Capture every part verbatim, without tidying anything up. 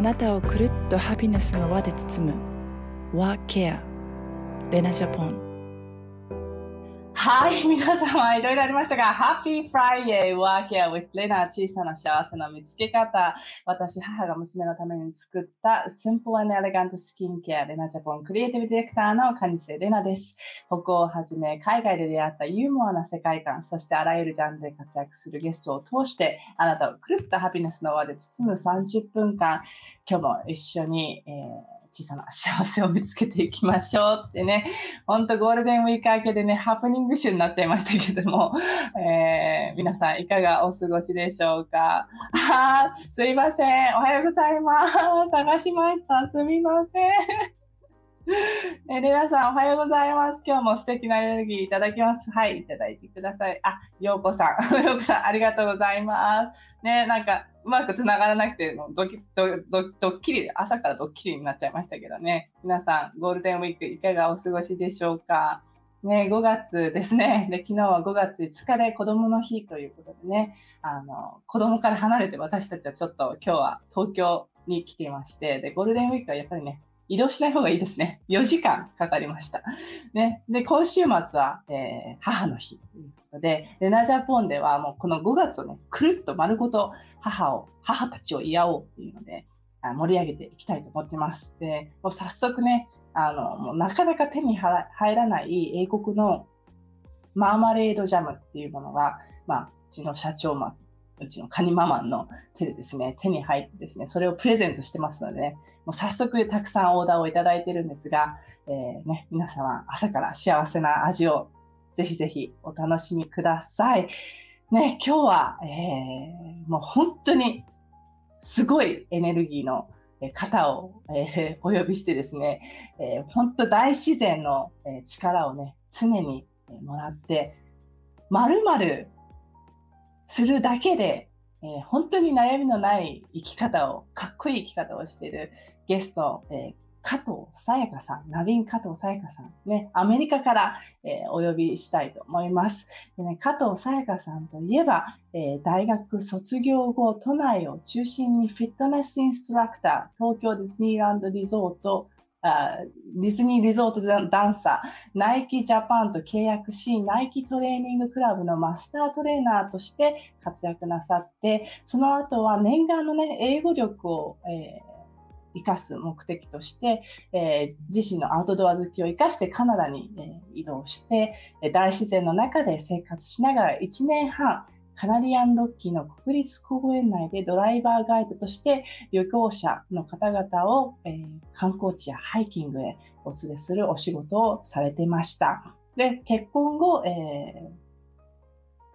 あなたをくるっとハピネスの輪で包む WAcare レナジャポン。はい、皆様いろいろありましたが、ハッピーフライデー、ワーケアウィズレナ、小さな幸せの見つけ方。私、母が娘のために作ったシンプル&エレガントスキンケア、レナジャポンクリエイティブディレクターのカニセレナです。北欧をはじめ、海外で出会ったユーモアな世界観、そしてあらゆるジャンルで活躍するゲストを通して、あなたをくるっとハピネスの輪で包むさんじゅっぷんかん、今日も一緒に、えー小さな幸せを見つけていきましょうってね、ほんとゴールデンウィーク明けでね、ハプニング週になっちゃいましたけども、えー、皆さんいかがお過ごしでしょうか。あー、すいません。おはようございます。探しました。すみません。レナさんおはようございます。今日も素敵なエネルギーいただきます。はい、いただいてください。あ、ようこさん、ようこさんありがとうございます。ね、なんかうまくつながらなくてドキドドドッキリ朝からドッキリになっちゃいましたけどね。皆さんゴールデンウィークいかがお過ごしでしょうか。ね、ごがつですね。で、昨日はごがついつかで子供の日ということでね、あの子供から離れて私たちはちょっと今日は東京に来ていまして、でゴールデンウィークはやっぱりね。移動しない方がいいですね。よじかんかかりました。ね、で今週末は、えー、母の日ということで、レナジャポンではもうこのごがつをね、くるっと丸ごと母を母たちを祝おうっていうので盛り上げていきたいと思ってます。で、もう早速ね、あのもうなかなか手に入らない英国のマーマレードジャムっていうものが、まあうちの社長も。うちのカニママンの手でですね、手に入ってですね、それをプレゼントしてますのでね、もう早速たくさんオーダーをいただいてるんですが、えーね、皆様朝から幸せな味をぜひぜひお楽しみください。ね、今日は、えー、もう本当にすごいエネルギーの方を、えー、お呼びしてですね、えー、本当大自然の力をね、常にもらって、まるまるするだけで、えー、本当に悩みのない生き方を、かっこいい生き方をしているゲスト、えー、加藤さやかさん、ナビン加藤さやかさん、ね、アメリカから、えー、お呼びしたいと思います。でね、加藤さやかさんといえば、えー、大学卒業後、都内を中心にフィットネスインストラクター、東京ディズニーランドリゾート、あディズニーリゾートダンサー、ナイキジャパンと契約し、ナイキトレーニングクラブのマスタートレーナーとして活躍なさって、その後は念願の、ね、英語力を、えー、生かす目的として、えー、自身のアウトドア好きを生かしてカナダに、えー、移動して、大自然の中で生活しながらいちねんはん、カナリアンロッキーの国立公園内でドライバーガイドとして旅行者の方々を、えー、観光地やハイキングへお連れするお仕事をされていました。で、結婚後、えー、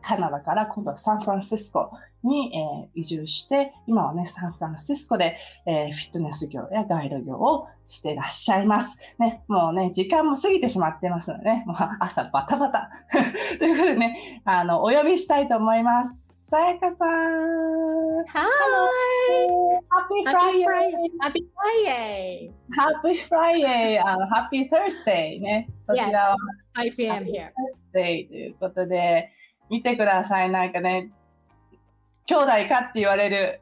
カナダから今度はサンフランシスコに、えー、移住して、今はね、サンフランシスコで、えー、フィットネス業やガイド業をしていらっしゃいます。ね、もうね、時間も過ぎてしまってますのでね、もう朝バタバタ。ということでね、あの、お呼びしたいと思います。さやかさん。はい。ハッピーフライデー。ハッピーフライデー。ハッピーフライデー。ハッピーサーデーね。そちらを。ファイブピーエム here。サーデーということで、見てください。なんかね、兄弟かって言われる。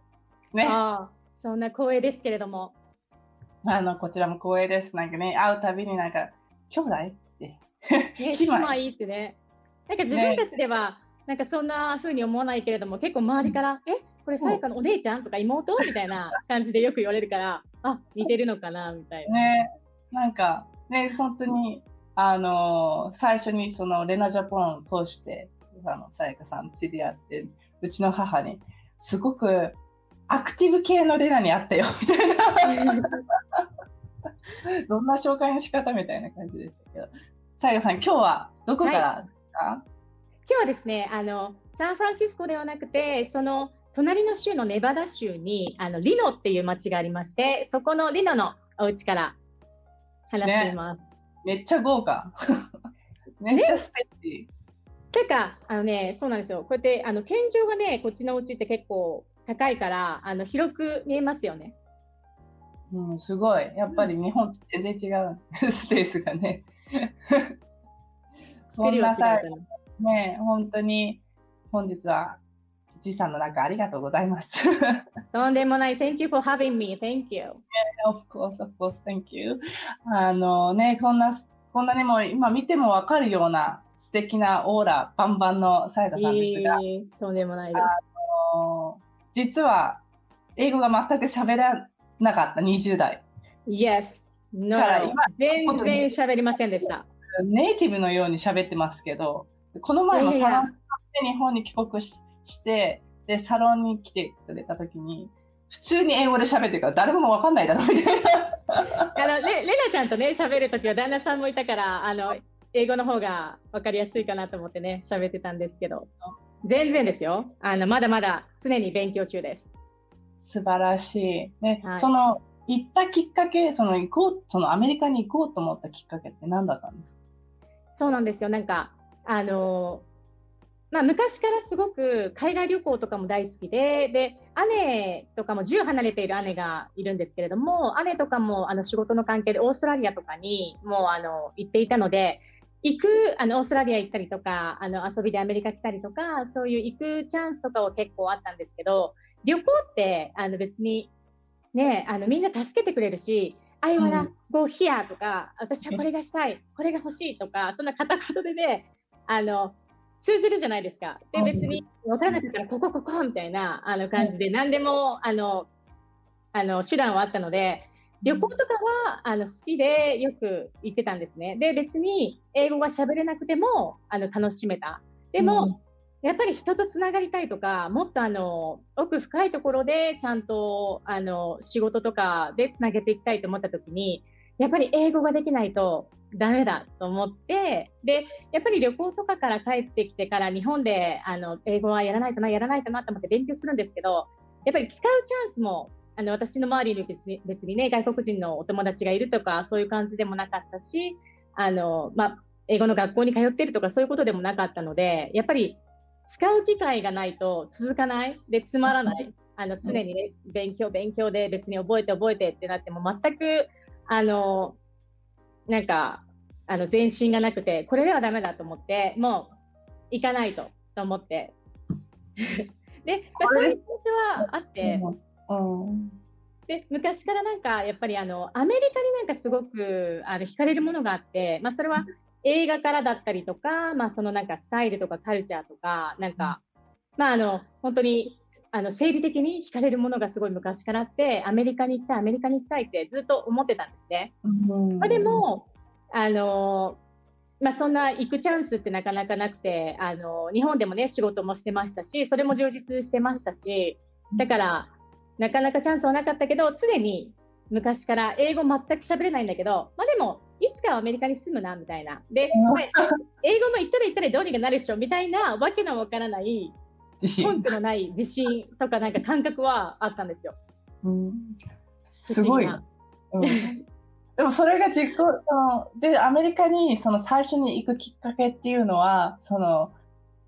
ね。ああ、そんな光栄ですけれども。あのこちらも光栄です。なんかね、会うたびになんか兄弟って姉妹いいですね。なんか自分たちでは、ね、なんかそんな風に思わないけれども、結構周りから、うん、え、これさやかのお姉ちゃんとか妹みたいな感じでよく言われるから、あ、似てるのかなみたいな。ね、なんかね、本当にあの最初にそのレナジャポンを通してあのさやかさん知り合って、うちの母にすごくアクティブ系のレナに会ったよみたいなどんな紹介の仕方みたいな感じでしたけど、さやかさん今日はどこからですか？はい、今日はですね、あのサンフランシスコではなくてその隣の州のネバダ州にあのリノっていう町がありまして、そこのリノのお家から話しています。ね、めっちゃ豪華めっちゃステッチ、ね、てかあのね、そうなんですよ、こうやってあの天井がね、こっちのお家って結構高いからあの広く見えますよね。うん、すごい。やっぱり日本と全然違う、うん、スペースがね。そんなさ、ね、本当に本日は時差の中ありがとうございます。とんでもない。Thank you for having me. Thank you. Yeah, of course, of course. Thank you. あのね、こんなこんなね、もう今見てもわかるような素敵なオーラバンバンのさやかさんですが、えー、とんでもないです。あの実は英語が全く喋らなかったにじゅう代。Yes. No. から今全然喋りませんでした。ネイティブのように喋ってますけど、この前もサロンで日本に帰国 し, してでサロンに来てくれた時に普通に英語で喋ってるから誰も分かんないだろうみたいなあのレナちゃんとね喋る時は旦那さんもいたからあの英語の方が分かりやすいかなと思ってね喋ってたんですけど全然ですよ。あのまだまだ常に勉強中です。素晴らしい、ね。はい、その行ったきっかけ、その行こう、そのアメリカに行こうと思ったきっかけって何だったんですか？そうなんですよ。なんかあのまあ、昔からすごく海外旅行とかも大好き で, で姉とかもじゅう離れている姉がいるんですけれども、姉とかもあの仕事の関係でオーストラリアとかにもうあの行っていたので、行くあのオーストラリア行ったりとかあの遊びでアメリカ来たりとかそういう行くチャンスとかは結構あったんですけど、旅行ってあの別に、ね、あのみんな助けてくれるし、I wanna go here とか私はこれがしたいこれが欲しいとかそんな片言でねあの通じるじゃないですか。で別に分からなかったらここここみたいなあの感じで何でもあのあの手段はあったので、旅行とかはあの好きでよく行ってたんですね。で別に英語が喋れなくてもあの楽しめた。でも、うん、やっぱり人とつながりたいとかもっとあの奥深いところでちゃんとあの仕事とかでつなげていきたいと思った時にやっぱり英語ができないとダメだと思って、でやっぱり旅行とかから帰ってきてから日本であの英語はやらないとなやらないとなと思って勉強するんですけど、やっぱり使うチャンスもあの私の周りに別に、別にね外国人のお友達がいるとかそういう感じでもなかったし、あの、まあ、英語の学校に通ってるとかそういうことでもなかったので、やっぱり使う機会がないと続かないでつまらない、あの常にね勉強勉強で別に覚えて覚えてってなっても全くあのなんかあの前進がなくて、これではダメだと思ってもう行かないとと思ってでそういう気持ちはあって、うんうん、で昔からなんかやっぱりあのアメリカになんかすごくあの惹かれるものがあって、まあ、それは映画からだったりとか、まあ、そのなんかスタイルとかカルチャーとかなんか、まあ、あの本当にあの生理的に惹かれるものがすごい昔からあってアメリカに行きたいアメリカに行きたいってずっと思ってたんですね、うんまあ、でもあの、まあ、そんな行くチャンスってなかなかなくて、あの日本でもね仕事もしてましたしそれも充実してましたし、だからなかなかチャンスはなかったけど常に昔から英語全く喋れないんだけど、まあ、でもいつかはアメリカに住むなみたいなで英語も行ったら行ったらどうにかなるでしょみたいなわけのわからない根拠のない自信とかなんか感覚はあったんですよ、うん、すごい、うん、でもそれが実行でアメリカにその最初に行くきっかけっていうのはその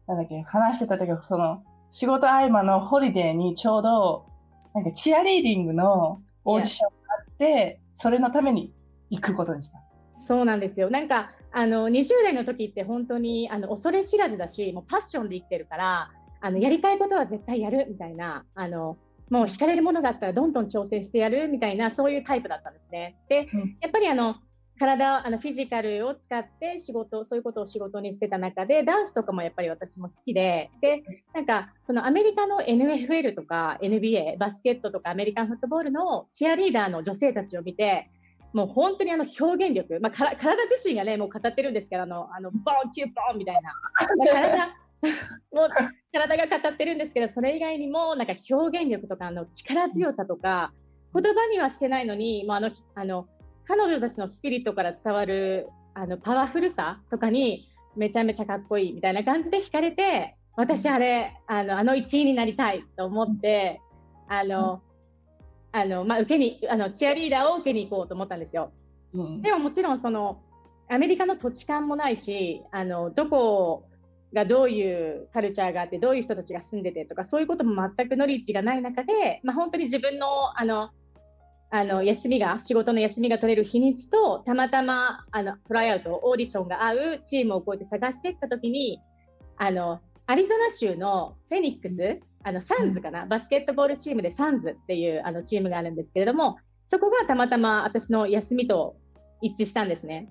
なんだっけ話してた時その仕事合間のホリデーにちょうどなんかチアリーディングのオーディションがあって、yeah. それのために行くことにした。そうなんですよ。なんかあのにじゅう代の時って本当にあの恐れ知らずだしもうパッションで生きてるからあのやりたいことは絶対やるみたいなあのもう惹かれるものがあったらどんどん挑戦してやるみたいなそういうタイプだったんですね。で、うん、やっぱりあの体あのフィジカルを使って仕事そういうことを仕事にしてた中でダンスとかもやっぱり私も好きででなんかそのアメリカの エヌエフエル とか エヌビーエー バスケットとかアメリカンフットボールのチアリーダーの女性たちを見てもう本当にあの表現力、まあ、から体自身がねもう語ってるんですけどあのあのボンキューボンみたいな体もう体が語ってるんですけどそれ以外にもなんか表現力とかの力強さとか言葉にはしてないのにもうあのあの彼女たちのスピリットから伝わるあのパワフルさとかにめちゃめちゃかっこいいみたいな感じで惹かれて私あれあの、あの一位になりたいと思ってあのあの、まあ、受けにあのチアリーダーを受けに行こうと思ったんですよ、うん、でももちろんそのアメリカの土地勘もないしあのどこをがどういうカルチャーがあってどういう人たちが住んでてとかそういうことも全くノリッジがない中で、まあ、本当に自分 の, あ の, あの休みが仕事の休みが取れる日にちとたまたまあのトライアウトオーディションが合うチームをこうやって探していった時にあのアリゾナ州のフェニックスあのサンズかな、バスケットボールチームでサンズっていうあのチームがあるんですけれども、そこがたまたま私の休みと一致したんですね。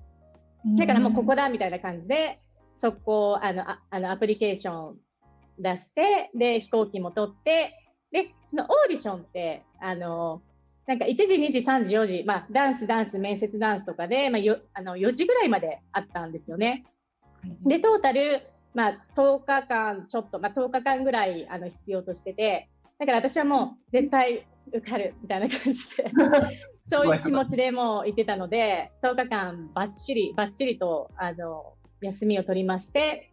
だからもうここだみたいな感じで、そこあのああのアプリケーション出して、で飛行機も取って、でそのオーディションってあのなんかいちじにじさんじよじ、まあ、ダンスダンス面接ダンスとかで、まあ、よあのよじぐらいまであったんですよね。でトータル、まあ、とおかかんちょっと、まあ、とおかかんぐらいあの必要としてて、だから私はもう絶対受かるみたいな感じでそういう気持ちでもう行ってたので、とおかかんバッチリバッチリとあの休みを取りまして、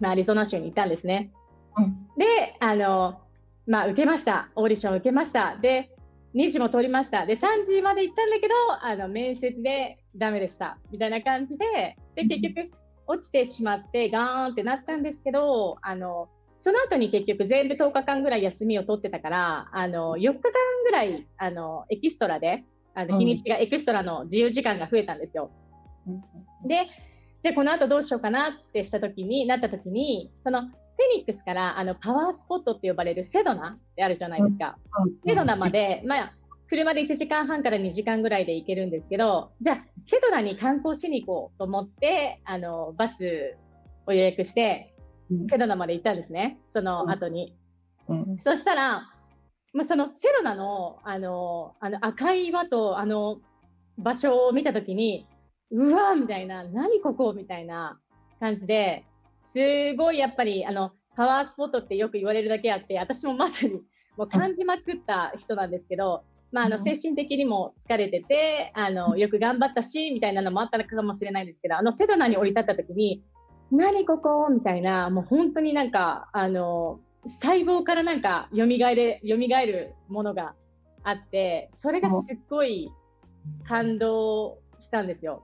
まあ、アリゾナ州に行ったんですね、うん、であの、まあ、受けました、オーディション受けました。でにじも取りました。でさんじまで行ったんだけどあの面接でダメでしたみたいな感じで、で結局落ちてしまってガーンってなったんですけど、あのその後に結局全部とおかかんぐらい休みを取ってたから、あのよっかかんぐらいあのエキストラであの日にちがエキストラの自由時間が増えたんですよ、うん、でじゃあこの後どうしようかなってした時になった時に、そのフェニックスからあのパワースポットって呼ばれるセドナってあるじゃないですか、うん、セドナまで、まあ、車でいちじかんはんからにじかんぐらいで行けるんですけど、じゃあセドナに観光しに行こうと思ってあのバスを予約してセドナまで行ったんですね、その後に、うんうん、そしたら、まあ、そのセドナの、あの、あの赤い岩とあの場所を見た時に、うわーみたいな、何ここみたいな感じで、すごいやっぱりあのパワースポットってよく言われるだけあって、私もまさにもう感じまくった人なんですけど、まあ、あの精神的にも疲れててあのよく頑張ったしみたいなのもあったかもしれないんですけど、あのセドナに降り立った時に何ここみたいな、もう本当になんかあの細胞からなんかよみがえるものがあって、それがすっごい感動したんですよ。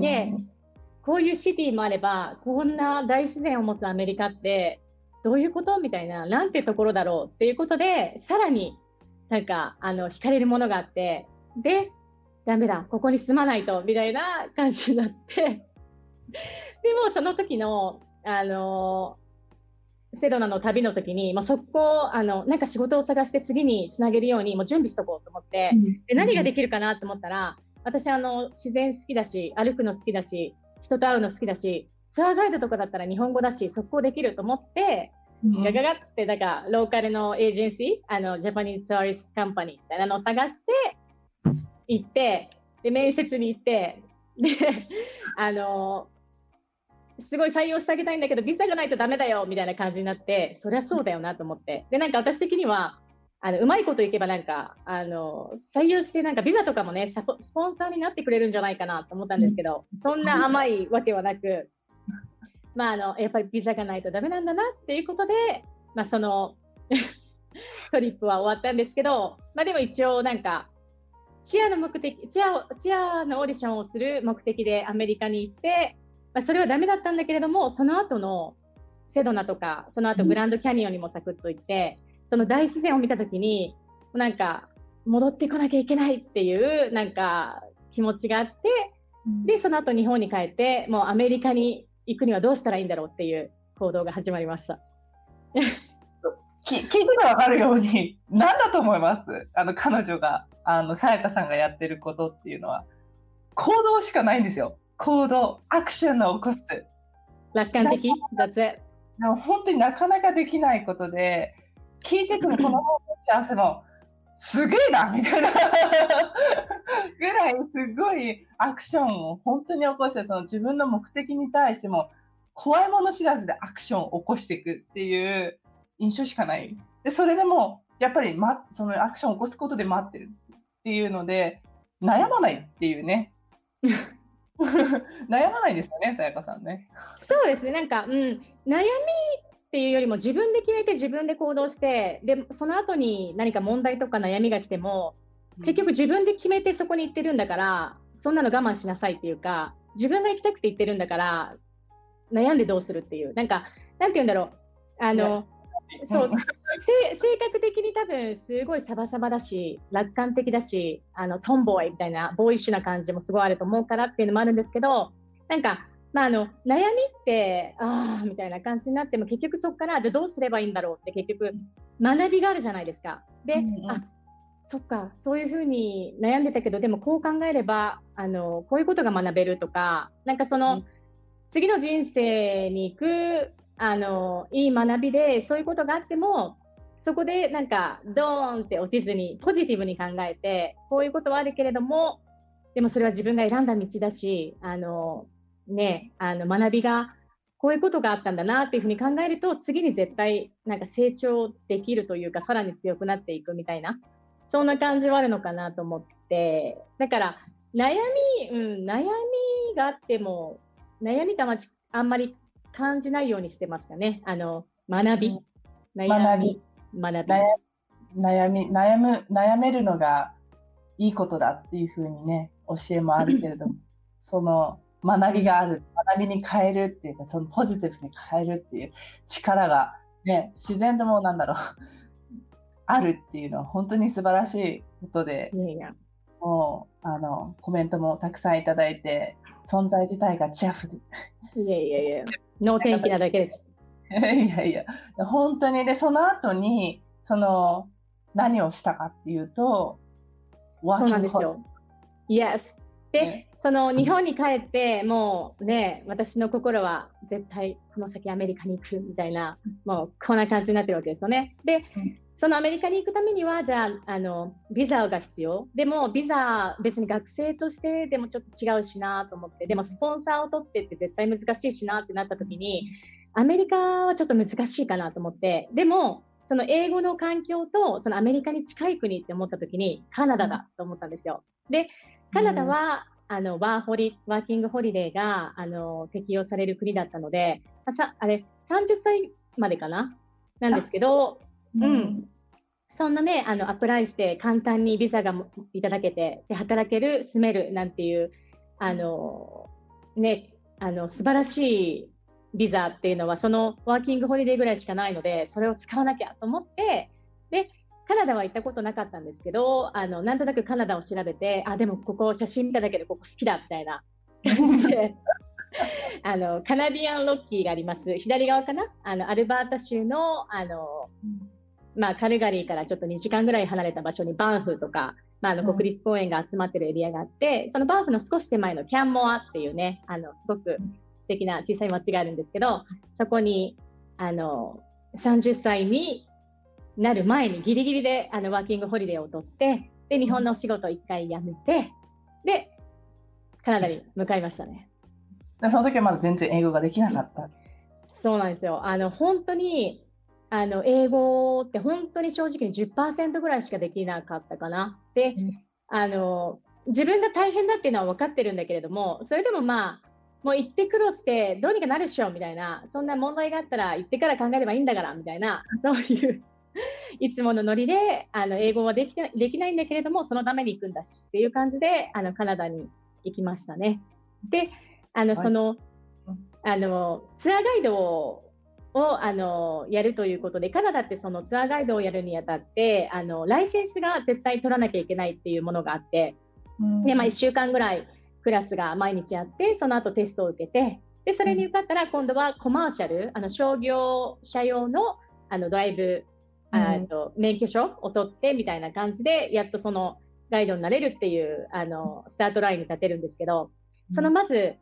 でこういうシティもあれば、こんな大自然を持つアメリカってどういうことみたいな、なんてところだろうっていうことで、さらになんかあの惹かれるものがあって、でダメだここに住まないとみたいな感じになってでもその時のあのセドナの旅の時にもう速攻あのなんか仕事を探して次につなげるようにもう準備しとこうと思って、うん、で何ができるかなと思ったら、私あの自然好きだし歩くの好きだし人と会うの好きだし、ツアーガイドとかだったら日本語だし速攻できると思って、うん、ガガガってなんかローカルのエージェンシー、あのジャパニーズ・ツアリスト・カンパニーみたいなのを探して行って、で面接に行って、であのすごい採用してあげたいんだけどビザがないとダメだよみたいな感じになって、そりゃそうだよなと思って、でなんか私的にはあのうまいこといけばなんかあの採用してなんかビザとかもねサポスポンサーになってくれるんじゃないかなと思ったんですけど、そんな甘いわけはなくまああのやっぱりビザがないとダメなんだなっていうことで、まあ、そのトリップは終わったんですけど、まあ、でも一応なんかチアの目的チア、チアのオーディションをする目的でアメリカに行って、まあ、それはダメだったんだけれども、その後のセドナとかその後グランドキャニオンにもサクッと行って。その大自然を見たときになんか戻ってこなきゃいけないっていうなんか気持ちがあって、でその後日本に帰ってもうアメリカに行くにはどうしたらいいんだろうっていう行動が始まりましたき聞いてたら分かるように何だと思います？あの彼女があのさやかさんがやってることっていうのは行動しかないんですよ。行動アクションを起こす、楽観的だぜ本当になかなかできないことで、聞いてくるこの方の幸せもすげえなみたいなぐらいすごいアクションを本当に起こして、その自分の目的に対しても怖いもの知らずでアクションを起こしていくっていう印象しかない。でそれでもやっぱり、ま、そのアクションを起こすことで待ってるっていうので悩まないっていうね悩まないですよね、さやかさんね。そうですね、なんか、うん、悩みっていうよりも自分で決めて自分で行動して、でその後に何か問題とか悩みが来ても結局自分で決めてそこに行ってるんだから、そんなの我慢しなさいっていうか、自分が行きたくて行ってるんだから悩んでどうするっていう、なんかなんて言うんだろう、あのそう性格的に多分すごいサバサバだし楽観的だし、あのトンボーイみたいなボーイッシュな感じもすごいあると思うからっていうのもあるんですけど、なんかまあ、あの悩みってああみたいな感じになっても、結局そこからじゃあどうすればいいんだろうって結局学びがあるじゃないですか。で、うん、あ、そっか、そういうふうに悩んでたけど、でもこう考えればあのこういうことが学べるとか、なんかその、うん、次の人生に行くあのいい学びでそういうことがあっても、そこでなんかドーンって落ちずにポジティブに考えて、こういうことはあるけれども、でもそれは自分が選んだ道だし、あのね、あの学びがこういうことがあったんだなっていうふうに考えると、次に絶対なんか成長できるというか、さらに強くなっていくみたいな、そんな感じはあるのかなと思って。だから悩み、うん、悩みがあっても悩みがあんまり感じないようにしてますかね。あの学び、うん、悩み、学び、悩み、悩む、悩めるのがいいことだっていうふうにね、教えもあるけれどもその学びがある、学びに変えるっていうか、そのポジティブに変えるっていう力が、ね、自然ともうなんだろうあるっていうのは本当に素晴らしいことで、いやいや、もうあのコメントもたくさんいただいて、存在自体がチアフルいやいやいや能天気なだけですいやいや本当に。でその後にその何をしたかっていうと、そうなんですよ。 Yes。で、ね、その日本に帰ってもうね、私の心は絶対この先アメリカに行くみたいな、もうこんな感じになってるわけですよね。で、そのアメリカに行くためにはじゃあ、あのビザが必要。でもビザ別に学生としてでもちょっと違うしなと思って、でもスポンサーを取ってって絶対難しいしなってなった時に、アメリカはちょっと難しいかなと思って、でもその英語の環境とそのアメリカに近い国って思った時にカナダだと思ったんですよ。でカナダは、うん、あのワーホリワーキングホリデーがあの適用される国だったので、あさあれさんじゅっさいまでかななんですけど、うんうん、そんなね、あのアプライして簡単にビザがいただけて、で働ける、住めるなんていうあの、ね、あの素晴らしいビザっていうのはそのワーキングホリデーぐらいしかないので、それを使わなきゃと思って、でカナダは行ったことなかったんですけど、あのなんとなくカナダを調べて、あでもここ写真見ただけでここ好きだみたいな感じであのカナディアンロッキーがあります。左側かな、あのアルバータ州の、あの、まあ、カルガリーからちょっとにじかんぐらい離れた場所にバンフとか、まあ、あの国立公園が集まってるエリアがあって、うん、そのバンフの少し手前のキャンモアっていうね、あのすごく素敵な小さい町があるんですけど、そこにあのさんじゅっさいになる前にギリギリであのワーキングホリデーを取って、で日本のお仕事をいっかい辞めて、でカナダに向かいましたね。その時はまだ全然英語ができなかった。そうなんですよ。あの本当にあの英語って本当に正直に じゅっパーセント ぐらいしかできなかったかな。であの自分が大変だっていうのは分かってるんだけれども、それでもまあもう行って苦労してどうにかなるっしょみたいな、そんな問題があったら行ってから考えればいいんだからみたいな、そういういつものノリで、あの英語はできて、できないんだけれどもそのために行くんだしっていう感じで、あのカナダに行きましたね。であのその、あのツアーガイドををあのやるということで、カナダってそのツアーガイドをやるにあたってあのライセンスが絶対取らなきゃいけないっていうものがあって、でまあ、いっしゅうかんぐらいクラスが毎日あって、その後テストを受けて、でそれに受かったら今度はコマーシャル、あの商業車用の、あのドライブあと免許証を取ってみたいな感じで、やっとそのガイドになれるっていうあのスタートラインに立てるんですけど、そのまず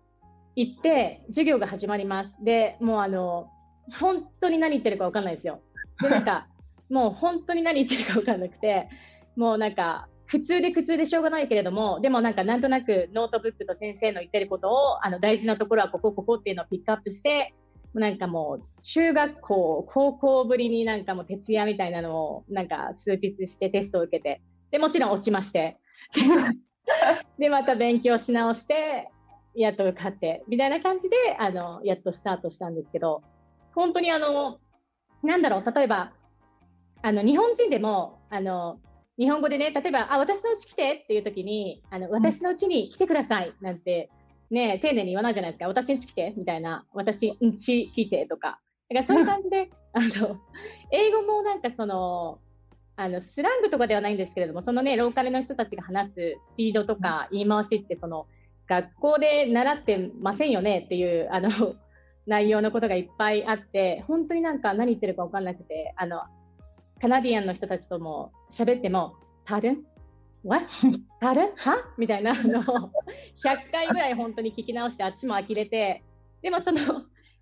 行って授業が始まります。でもうあの本当に何言ってるか分かんないですよ。でなんかもう本当に何言ってるか分かんなくて、もうなんか苦痛で苦痛でしょうがないけれども、でもなんかなんとなくノートブックと先生の言ってることを、あの大事なところはここここっていうのをピックアップして、なんかもう中学校高校ぶりになんかもう徹夜みたいなのをなんか数日してテストを受けて、でもちろん落ちましてでまた勉強し直してやっと受かってみたいな感じで、あのやっとスタートしたんですけど、本当にあのなんだろう、例えばあの日本人でもあの日本語でね、例えばあ私のうち来てっていう時に、あの私のうちに来てくださいなんてねえ丁寧に言わないじゃないですか。私んち来てみたいな、私んち来てとか、だからそういう感じであの英語もなんかそのあのスラングとかではないんですけれども、そのねローカルの人たちが話すスピードとか言い回しって、その学校で習ってませんよねっていうあの内容のことがいっぱいあって、本当になんか何言ってるか分かんなくて、あのカナディアンの人たちとも喋ってもタルン What? タルンはみたいなのをひゃっかいぐらい本当に聞き直して、あっちも呆れて、でもその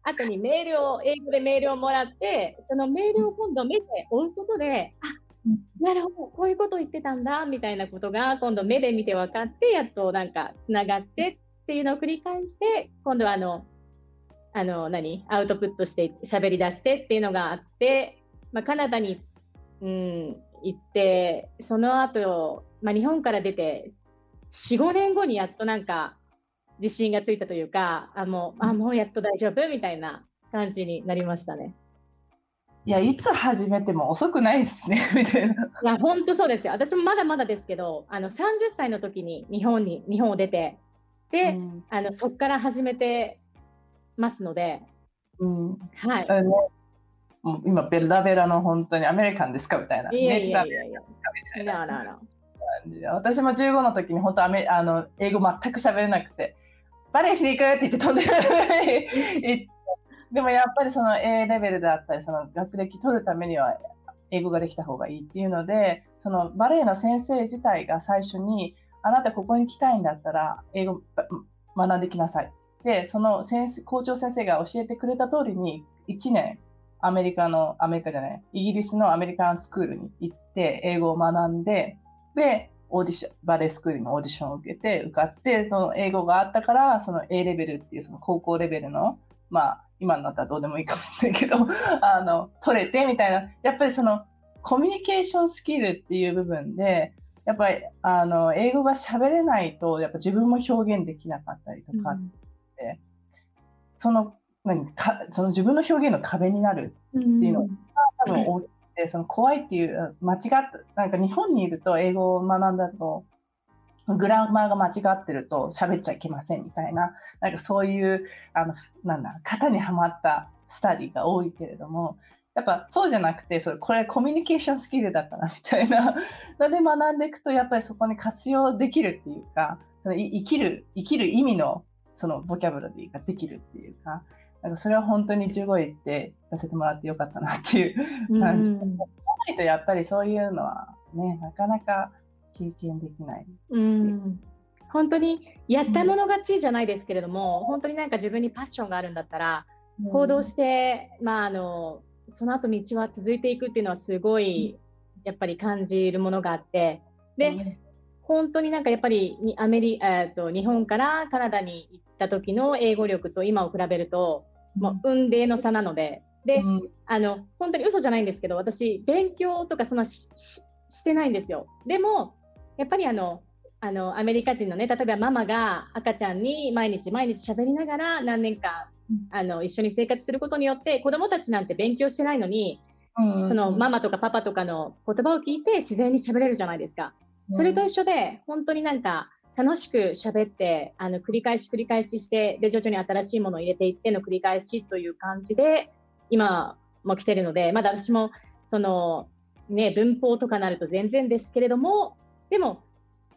後にメールを英語でメールをもらって、そのメールを今度目で追うことで、あなるほどこういうこと言ってたんだみたいなことが今度目で見て分かって、やっとなんかつながってっていうのを繰り返して、今度はあのあの何アウトプットして喋り出してっていうのがあって、まあ、カナダに、うん、行って、その後、まあ日本から出て よん,ご 年後にやっとなんか自信がついたというか、あもうあもうやっと大丈夫みたいな感じになりましたね。いやいつ始めても遅くないですねみたいな。いや本当そうですよ。私もまだまだですけど、あのさんじゅっさいの時に日本に日本を出て、で、うん、あのそこから始めてますので、うん、はい。あの今ベラベラの本当にアメリカンですかみたいな。いやいやいやいや。みたいな。ななな。私もじゅうごの時に本当アメあの英語全く喋れなくて、バレーしに行くって言って飛んで行って。でもやっぱりその A レベルであったりその学歴取るためには英語ができた方がいいっていうので、そのバレエの先生自体が最初にあなたここに来たいんだったら英語学んできなさいで、その先生校長先生が教えてくれた通りにいちねんアメリカのアメリカじゃないイギリスのアメリカンスクールに行って英語を学んで、でオーディションバレエスクールのオーディションを受けて受かって、その英語があったからその A レベルっていうその高校レベルのまあ今になったらどうでもいいかもしれないけどあの取れてみたいな、やっぱりそのコミュニケーションスキルっていう部分でやっぱりあの英語が喋れないとやっぱ自分も表現できなかったりとかって、うん、その何かその自分の表現の壁になるっていうのが多分大きくて、うん、その怖いっていう間違ったなんか日本にいると英語を学んだとグラマーが間違ってると喋っちゃいけませんみたいな、なんかそういうあのなんだ型にはまったスタディが多いけれども、やっぱそうじゃなくてそれこれコミュニケーションスキルだからみたいなので学んでいくと、やっぱりそこに活用できるっていうか、その生きる生きる意味のそのボキャブラリーができるっていうか、なんかそれは本当にじゅうご行って行かせてもらってよかったなっていう感じ。うん、ないとやっぱりそういうのはねなかなか。経験できない、うん、本当にやったもの勝ちじゃないですけれども、うん、本当になんか自分にパッションがあるんだったら、うん、行動して、まあ、あのその後道は続いていくっていうのはすごい、うん、やっぱり感じるものがあってで、うん、本当になんかやっぱりアメリ、えーと、日本からカナダに行った時の英語力と今を比べると、うん、もう雲泥の差なので、で、うん、あの本当に嘘じゃないんですけど、私勉強とかそんな し, し, してないんですよ。でもやっぱりあのあのアメリカ人のね、例えばママが赤ちゃんに毎日毎日喋りながら何年かあの一緒に生活することによって、子どもたちなんて勉強してないのに、うん、そのママとかパパとかの言葉を聞いて自然に喋れるじゃないですか、うん、それと一緒で本当になんか楽しく喋って、あの繰り返し繰り返しして、で徐々に新しいものを入れていっての繰り返しという感じで今も来てるので、まだ私もその、ね、文法とかなると全然ですけれども、でも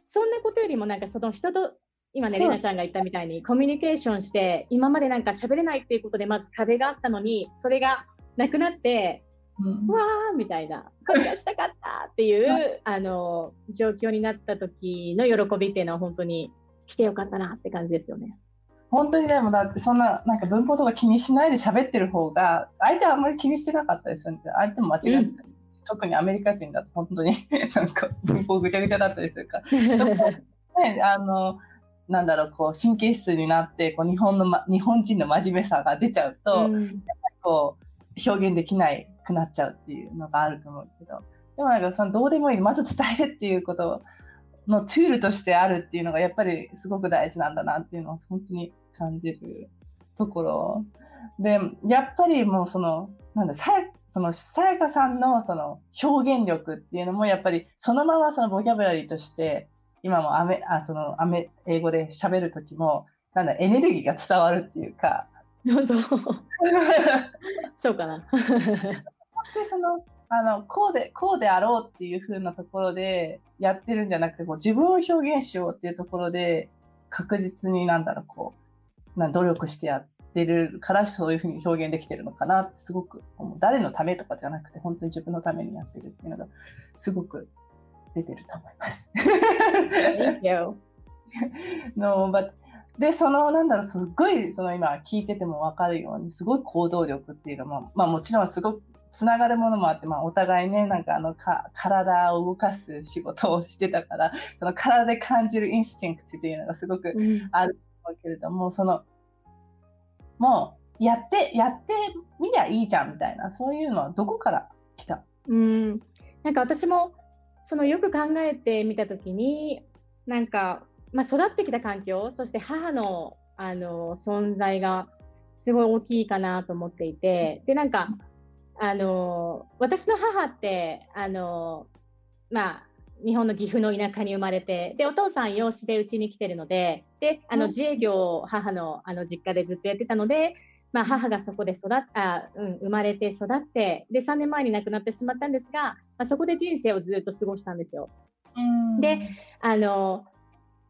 そんなことよりもなんかその人と今ねレナちゃんが言ったみたいにコミュニケーションして、今までなんか喋れないっていうことでまず壁があったのに、それがなくなって、うん、うわーみたいな、これがしたかったっていうあの状況になった時の喜びっていうのは本当に来てよかったなって感じですよね。本当にでもだってそんななんか文法とか気にしないで喋ってる方が、相手はあんまり気にしてなかったですよね。相手も間違ってた、うん、特にアメリカ人だと本当になんか文法ぐちゃぐちゃだったりするからちょっと、ね、あのなんだろう、こう神経質になってこう日本の、ま、日本人の真面目さが出ちゃうと、うん、やっぱりこう表現できなくなっちゃうっていうのがあると思うけど、でもなんかそのどうでもいい、まず伝えるっていうことのツールとしてあるっていうのがやっぱりすごく大事なんだなっていうのを本当に感じるところで、やっぱりもうそのなんださやかさんのその表現力っていうのもやっぱりそのままそのボキャブラリーとして今もアメあそのアメ英語で喋る時もなんだエネルギーが伝わるっていうか、本当そうかなでそのあのこうでこうであろうっていう風なところでやってるんじゃなくて、こう自分を表現しようっていうところで確実になんだろうこうな努力してやってるからそういうふうに表現できてるのかなってすごく思う。誰のためとかじゃなくて本当に自分のためにやってるっていうのがすごく出てると思います。Thank you. No, butでそのなんだろうすごいその今聞いてても分かるようにすごい行動力っていうのも、まあ、もちろんすごくつながるものもあって、まあ、お互いねなんかあのか体を動かす仕事をしてたからその体で感じるインスティンクトっていうのがすごくあるけれども、うん、そのもうやってやってみりゃいいじゃんみたいなそういうのはどこから来た？うん、なんか私もそのよく考えてみたときになんか、まあ、育ってきた環境そして母の、あの存在がすごい大きいかなと思っていてでなんかあの私の母ってあの、まあ、日本の岐阜の田舎に生まれてでお父さん養子でうちに来てるの で, であの自営業を母 の, あの実家でずっとやってたので、まあ、母がそこで育っあ、うん、生まれて育ってでさんねんまえに亡くなってしまったんですが、まあ、そこで人生をずっと過ごしたんですよ。うんであの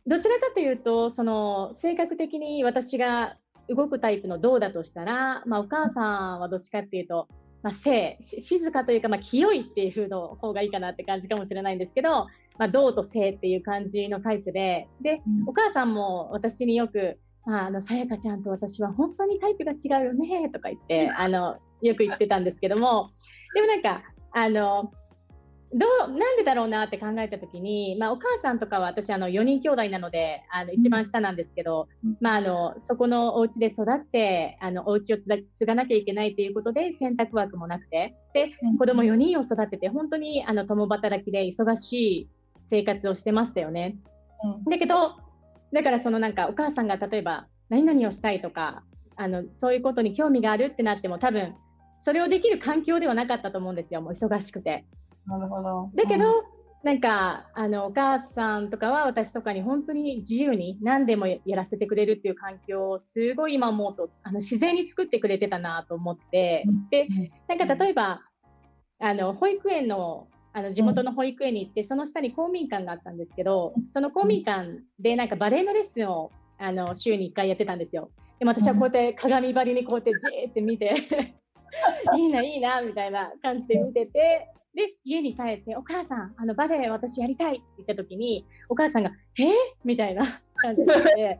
どちらかというとその性格的に私が動くタイプのどうだとしたら、まあ、お母さんはどっちかっていうとまあ、静、静かというか、まあ、清いっていう風の方がいいかなって感じかもしれないんですけど、まあ、動と静っていう感じのタイプで、で、うん、お母さんも私によく、まあ、あの、さやかちゃんと私は本当にタイプが違うよねとか言って、あの、よく言ってたんですけども、でもなんか、あの、どう、なんでだろうなって考えたときに、まあ、お母さんとかは私、あの、よにん兄弟なので、あの、一番下なんですけど、うん、まあ、あの、そこのお家で育って、あの、お家をつだ、継がなきゃいけないということで、選択枠もなくて、で、子供よにんを育てて、本当に、あの、共働きで忙しい生活をしてましたよね。うん、だけど、だからそのなんか、お母さんが例えば、何々をしたいとか、あの、そういうことに興味があるってなっても、多分、それをできる環境ではなかったと思うんですよ、もう忙しくて。なるほど。だけど、うん、なんかあのお母さんとかは私とかに本当に自由に何でもやらせてくれるっていう環境をすごい今思うとあの自然に作ってくれてたなと思って、うん、でなんか例えばあの保育園の、あの地元の保育園に行って、うん、その下に公民館があったんですけどその公民館でなんかバレエのレッスンをあの週にいっかいやってたんですよ。でも私はこうやって鏡張りにこうやってじーって見ていいないいなみたいな感じで見ててで家に帰ってお母さんあのバレエ私やりたいって言った時にお母さんがえみたいな感じで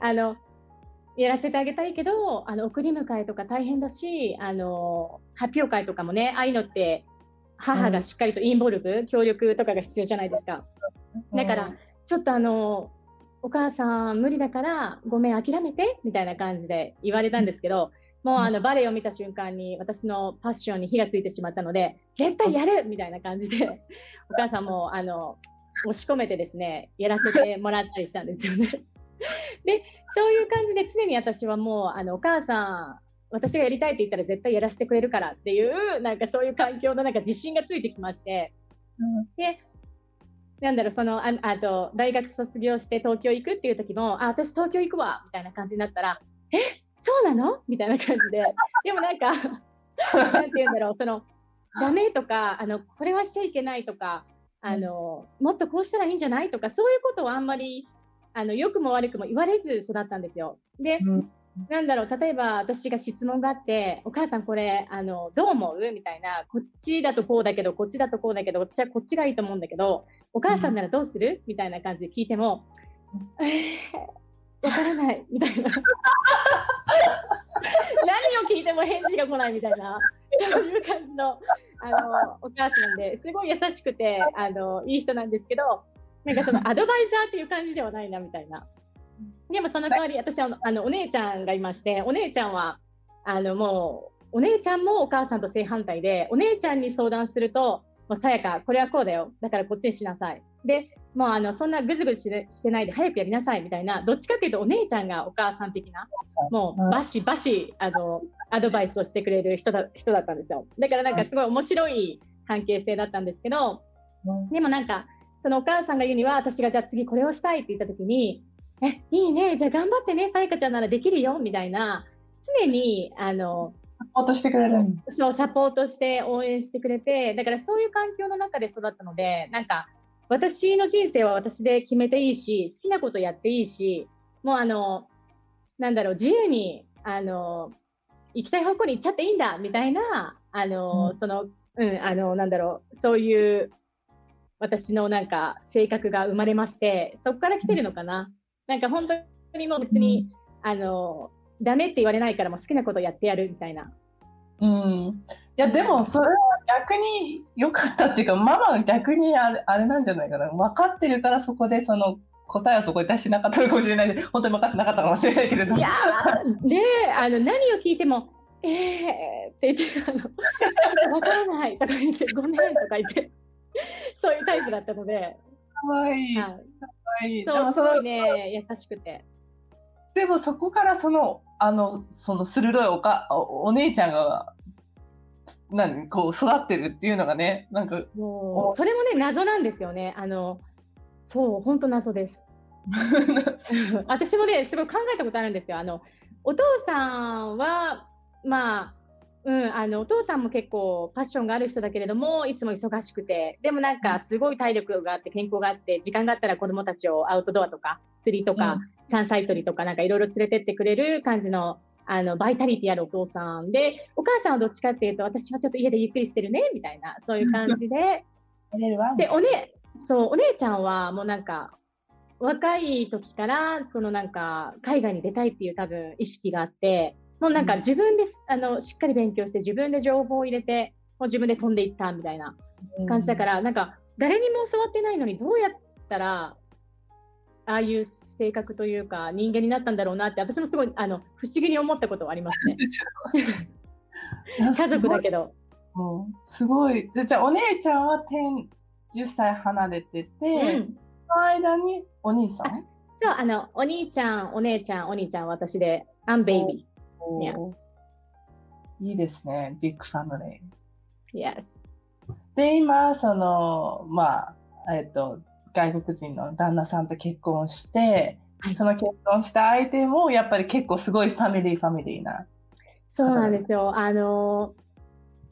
あのやらせてあげたいけどあの送り迎えとか大変だしあの発表会とかもねああいうのって母がしっかりとインボルブ、うん、協力とかが必要じゃないですか。だからちょっとあのお母さん無理だからごめん諦めてみたいな感じで言われたんですけどもうあのバレエを見た瞬間に私のパッションに火がついてしまったので絶対やるみたいな感じでお母さんもあの押し込めてですねやらせてもらったりしたんですよね。でそういう感じで常に私はもうあのお母さん私がやりたいって言ったら絶対やらせてくれるからっていうなんかそういう環境のなんか自信がついてきまして、うん、でなんだろうそのああと大学卒業して東京行くっていう時もあ私東京行くわみたいな感じになったらえそうなのみたいな感じででもなんかなんて言うんだろうそのダメとかあのこれはしちゃいけないとかあのもっとこうしたらいいんじゃないとかそういうことをあんまりあの良くも悪くも言われず育ったんですよ。で、うん、なんだろう例えば私が質問があってお母さんこれあのどう思うみたいなこっちだとこうだけどこっちだとこうだけど私はこっちがいいと思うんだけどお母さんならどうするみたいな感じで聞いても、うんわからないみたいな何を聞いても返事が来ないみたいなそういう感じの、あのお母さんですごい優しくてあのいい人なんですけどなんかそのアドバイザーっていう感じではないなみたいな。でもその代わり私はあのお姉ちゃんがいましてお姉ちゃんはあのもうお姉ちゃんもお母さんと正反対でお姉ちゃんに相談するともうさやかこれはこうだよだからこっちにしなさいでもうあのそんなぐずぐずしてないで早くやりなさいみたいなどっちかというとお姉ちゃんがお母さん的なもうバシバシあのアドバイスをしてくれる人 だ, 人だったんですよ。だからなんかすごい面白い関係性だったんですけどでもなんかそのお母さんが言うには私がじゃあ次これをしたいって言った時にえいいねじゃあ頑張ってねさやかちゃんならできるよみたいな常にあのサポートしてくれるそうサポートして応援してくれてだからそういう環境の中で育ったのでなんか私の人生は私で決めていいし、好きなことやっていいし、もうあのなんだろう、自由にあの行きたい方向に行っちゃっていいんだみたいな、あの、うん、その、うん、あのなんだろう、そういう私のなんか性格が生まれまして、そこから来てるのかな、うん、なんか本当にもう別に、うん、あのダメって言われないからもう好きなことやってやるみたいな。うん、いやでもそれは逆に良かったっていうか、ママは逆にあれ、あれなんじゃないかな、分かってるからそこでその答えをそこに出してなかったのかもしれない、本当に分かってなかったかもしれないけれど、いやねえ、あの何を聞いてもええー、って言って、あの分からないとか言ってごめんとか言ってそういうタイプだったので、かわいい、はい、かわいい、そう、すごいね優しくて。でもそこからそのあのその鋭い お, か お, お姉ちゃんが何こう育ってるっていうのがね、なんかもうそれもね謎なんですよね。あのそう本当謎です私もねすごい考えたことあるんですよ。あのお父さんはまあ、うん、あのお父さんも結構パッションがある人だけれども、いつも忙しくて、でもなんかすごい体力があって健康があって、時間があったら子どもたちをアウトドアとか釣りとか、うん、山菜採りとかなんかいろいろ連れてってくれる感じの、あのバイタリティあるお父さんで、お母さんはどっちかっていうと私はちょっと家でゆっくりしてるねみたいな、そういう感じでで お,、ね、そうお姉ちゃんはもうなんか若い時からそのなんか海外に出たいっていう多分意識があって、もうなんか自分で、うん、あのしっかり勉強して自分で情報を入れて、もう自分で飛んでいったみたいな感じだから、うん、なんか誰にも教わってないのにどうやったらああいう性格というか人間になったんだろうなって、私もすごいあの不思議に思ったことはありますね家族だけどすごい。じゃあお姉ちゃんはじゅっさい離れてて、うん、その間にお兄さん、あそうあのお兄ちゃんお姉ちゃんお兄ちゃん私でアンベイビー、いいですね、ビッグファミリー、yes、で今そのまあえっと外国人の旦那さんと結婚して、はい、その結婚した相手もやっぱり結構すごいファミリーファミリーな。そうなんですよ。あの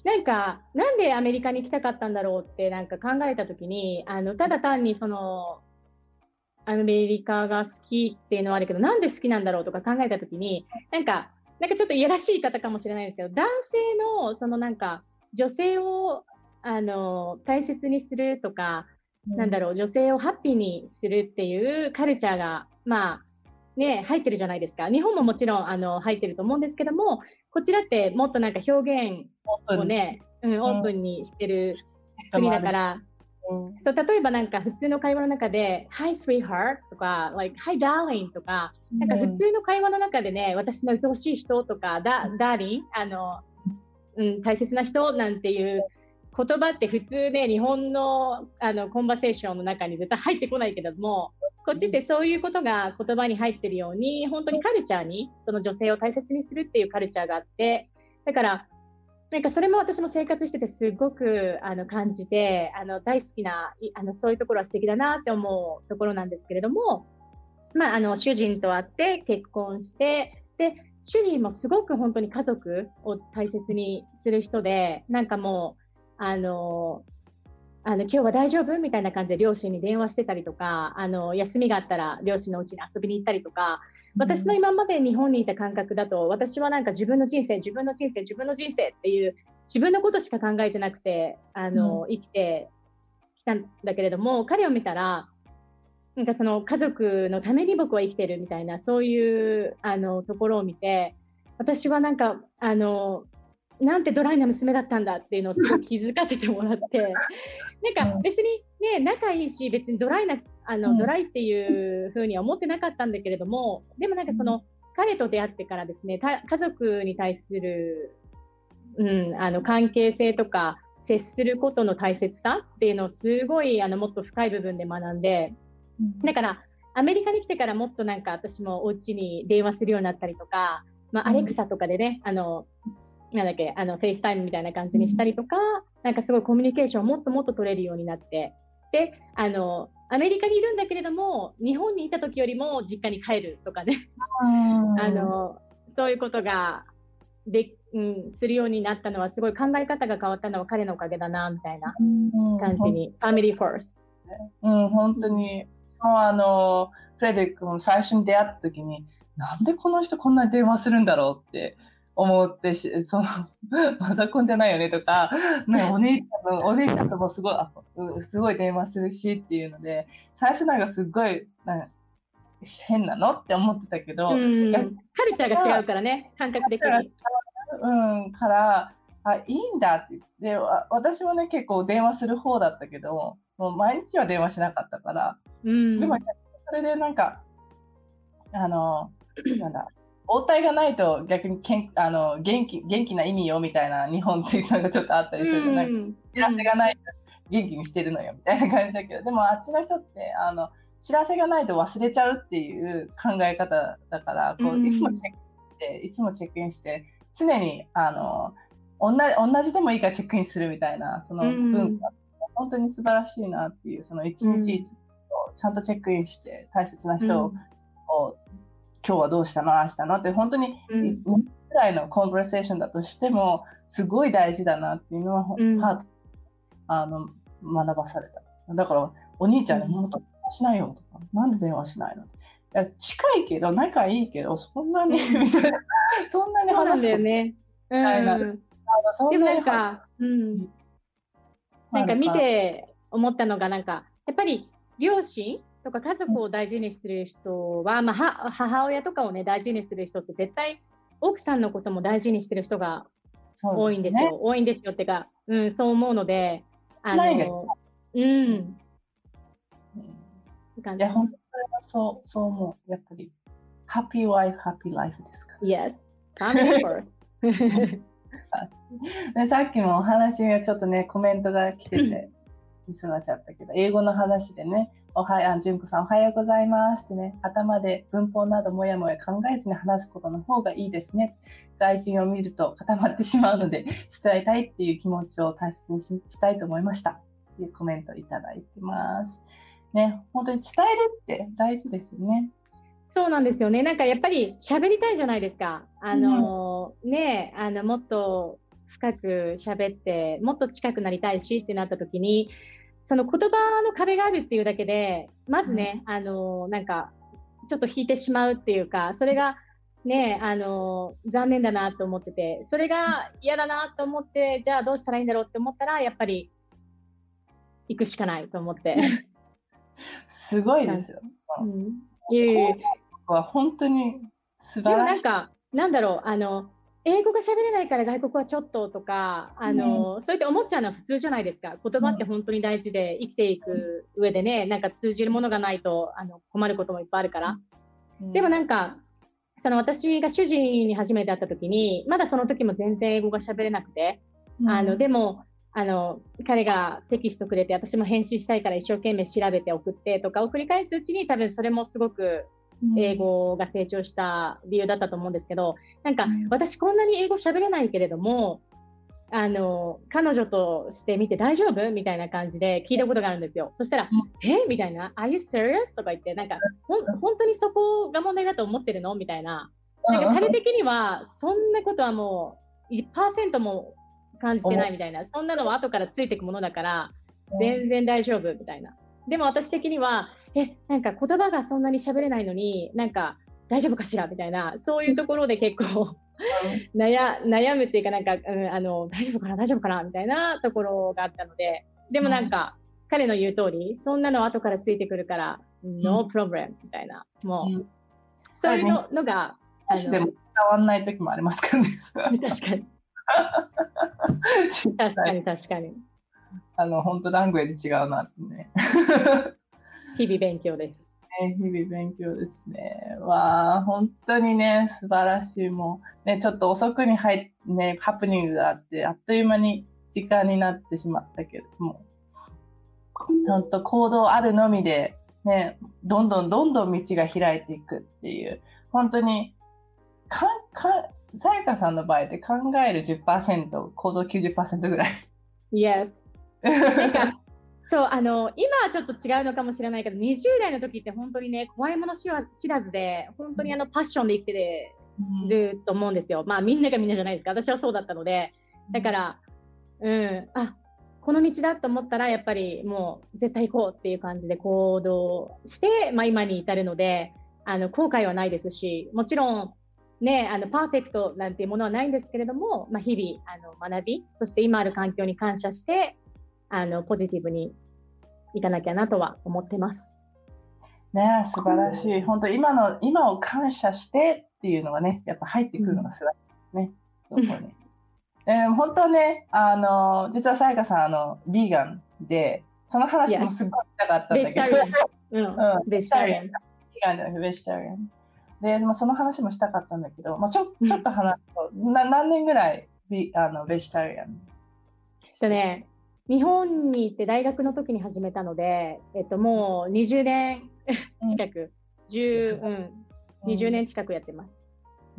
なんかなんでアメリカに来たかったんだろうってなんか考えた時に、あのただ単にそのアメリカが好きっていうのはあるけど、なんで好きなんだろうとか考えた時に、なんかなんかちょっといやらしい言い方かもしれないですけど、男性のそのなんか女性をあの大切にするとか。なんだろう、女性をハッピーにするっていうカルチャーが、まあね、入ってるじゃないですか。日本ももちろんあの入ってると思うんですけども、こちらってもっとなんか表現をね、うん、オープンにしてる国だから、うん、そう例えばなんか普通の会話の中で、うん、Hi sweetheart とか、like Hi darling とか、うん、なんか普通の会話の中でね、私の愛しい人とか、だ、darling、あの、うん、大切な人なんていう言葉って普通ね、日本 の, あのコンバセーションの中に絶対入ってこないけども、こっちってそういうことが言葉に入ってるように、本当にカルチャーにその女性を大切にするっていうカルチャーがあって、だからなんかそれも私も生活しててすごくあの感じて、あの大好きなあのそういうところは素敵だなって思うところなんですけれども、まあ、あの主人と会って結婚して、で主人もすごく本当に家族を大切にする人で、なんかもうあのあの今日は大丈夫みたいな感じで両親に電話してたりとか、あの休みがあったら両親の家に遊びに行ったりとか、私の今まで日本にいた感覚だと、私はなんか自分の人生自分の人生自分の人生っていう自分のことしか考えてなくてあの、うん、生きてきたんだけれども、彼を見たらなんかその家族のために僕は生きてるみたいな、そういうあのところを見て、私はなんかあのなんてドライな娘だったんだっていうのをすごく気づかせてもらってなんか別にね仲いいし、別にドライなあのドライっていう風には思ってなかったんだけれども、でもなんかその彼と出会ってからですね、家族に対する、うん、あの関係性とか接することの大切さっていうのをすごいあのもっと深い部分で学んで、だからアメリカに来てからもっとなんか私もお家に電話するようになったりとか、まあ、アレクサとかでね、あのなんだっけ、あのフェイスタイムみたいな感じにしたりとか、なんかすごいコミュニケーションをもっともっと取れるようになって、であのアメリカにいるんだけれども日本にいた時よりも実家に帰るとかねあのそういうことがで、うん、するようになったのは、すごい考え方が変わったのは彼のおかげだなみたいな感じに、ファミリーファーストうん、本当にもうあのフレデリックも最初に出会った時になんでこの人こんなに電話するんだろうって思ってし、そのマザコンじゃないよねとか、ね、お姉ちゃんのお姉ちゃんともすごいすごい電話するしっていうので、最初なんかすごいなんか変なのって思ってたけど、カルチャーが違うからね、感覚的に、うん、からあいいんだって言って、私もね結構電話する方だったけど、もう毎日は電話しなかったから、うん、でもそれでなんかあのなんだ応対がないと逆にけんあの 元気、元気な意味よみたいな日本っていうのがちょっとあったりするじゃない、うん、知らせがないと元気にしてるのよみたいな感じだけど、でもあっちの人ってあの知らせがないと忘れちゃうっていう考え方だから、こういつもチェックインして、うん、いつもチェックインして常にあの 同, 同じでもいいからチェックインするみたいな、その文化、うん、本当に素晴らしいなっていう、その一日一日をちゃんとチェックインして大切な人を、うん、今日はどうしたの明日のって本当ににふんくらいのコンバーセーションだとしてもすごい大事だなっていうのは、うん、パートあの学ばされた。だからお兄ちゃんにもっと電話しないよとか、なんで電話しないの、近いけど仲いいけどそんなにみたいな、そんなに話すことないな、でもなんか、うん、なんか見て思ったのが、なんかやっぱり両親とか家族を大事にする人は、まあ、は母親とかを、ね、大事にする人って絶対奥さんのことも大事にしてる人が多いんですよ。そうですね、多いんですよってか、うん、そう思うので、あの、うん、いや本当にそうそう思う。やっぱりハッピーワイフハッピーライフですから。Yes, family first 、ね。さっきもお話がちょっとねコメントが来てて。見そらちゃったけど、英語の話でね、おはや、純子さんおはようございますってね、頭で文法などもやもや考えずに話すことの方がいいですね。外人を見ると固まってしまうので、伝えたいっていう気持ちを大切に し, したいと思いましたっていうコメントいただいてますね。本当に伝えるって大事ですよね。そうなんですよね。なんかやっぱり喋りたいじゃないですか。あの、うん、ねえ、あのもっと深く喋ってもっと近くなりたいしってなった時に、その言葉の壁があるっていうだけでまずね、うん、あのなんかちょっと引いてしまうっていうか、それがねあの残念だなと思ってて、それが嫌だなと思って、じゃあどうしたらいいんだろうって思ったら、やっぱり行くしかないと思ってすごいですよ、うん、いうは本当に素晴らしい。でもなんかなんだろう、あの英語が喋れないから外国はちょっととか、あの、うん、そうやって思っちゃうのは普通じゃないですか。言葉って本当に大事で、生きていく上でね、なんか通じるものがないとあの困ることもいっぱいあるから、うん、でもなんかその私が主人に初めて会った時に、まだその時も全然英語が喋れなくて、うん、あのでもあの彼がテキストくれて、私も返信したいから一生懸命調べて送ってとかを繰り返すうちに、多分それもすごく英語が成長した理由だったと思うんですけど、なんか私こんなに英語喋れないけれども、あの彼女として見て大丈夫みたいな感じで聞いたことがあるんですよ。そしたらえみたいな、Are you serious? とか言って、なんか本当にそこが問題だと思ってるのみたいな、なんか彼的にはそんなことはもう いちパーセント も感じてないみたいな、そんなのは後からついていくものだから全然大丈夫みたいな。でも私的にはえなんか言葉がそんなに喋れないのになんか大丈夫かしらみたいな、そういうところで結構悩, 悩むっていうか、なんか、うん、あの大丈夫かな大丈夫かなみたいなところがあったので、でもなんか、うん、彼の言う通りそんなの後からついてくるから、うん、No problem みたいな、もう、うん、そういう の, のがあのでも伝わんない時もありますからね確かに確かに確かに、あの本当ラングエージ違うなってね日々勉強です、ね、日々勉強ですね。わあ本当にね素晴らしい。もうねちょっと遅くに入っ、ね、ハプニングがあってあっという間に時間になってしまったけども、本当行動あるのみでねどんどんどんどん道が開いていくっていう、本当にかかさやかさんの場合って考える じゅっパーセント 行動 きゅうじゅっパーセント ぐらい。 Yes なんかそうあの今はちょっと違うのかもしれないけど、にじゅう代の時って本当にね怖いもの知らずで本当にあのパッションで生きてると思うんですよ、うん、まあみんながみんなじゃないですか、私はそうだったので、だから、うん、あこの道だと思ったらやっぱりもう絶対行こうっていう感じで行動して、まあ、今に至るので、あの後悔はないですし、もちろん、ね、あのパーフェクトなんていうものはないんですけれども、まあ、日々あの学び、そして今ある環境に感謝してあのポジティブにいかなきゃなとは思ってます、ね、素晴らしい。本当今の今を感謝してっていうのがね、やっぱ入ってくるのが素晴らしいね、うん、そこねえー、本当はね、あの実はさやかさんあのビーガンでその話もすごくしたかったんだけど、ベジタリアン、ビーガンじゃなくてベジタリアンで、まあ、その話もしたかったんだけど、まあ、ちょ、ちょっと話を、うん、な何年ぐらいビあのベジタリアンしてね、日本に行って大学の時に始めたので、えっと、もうにじゅうねん近く、うん10うんうん、にじゅうねん近くやってます、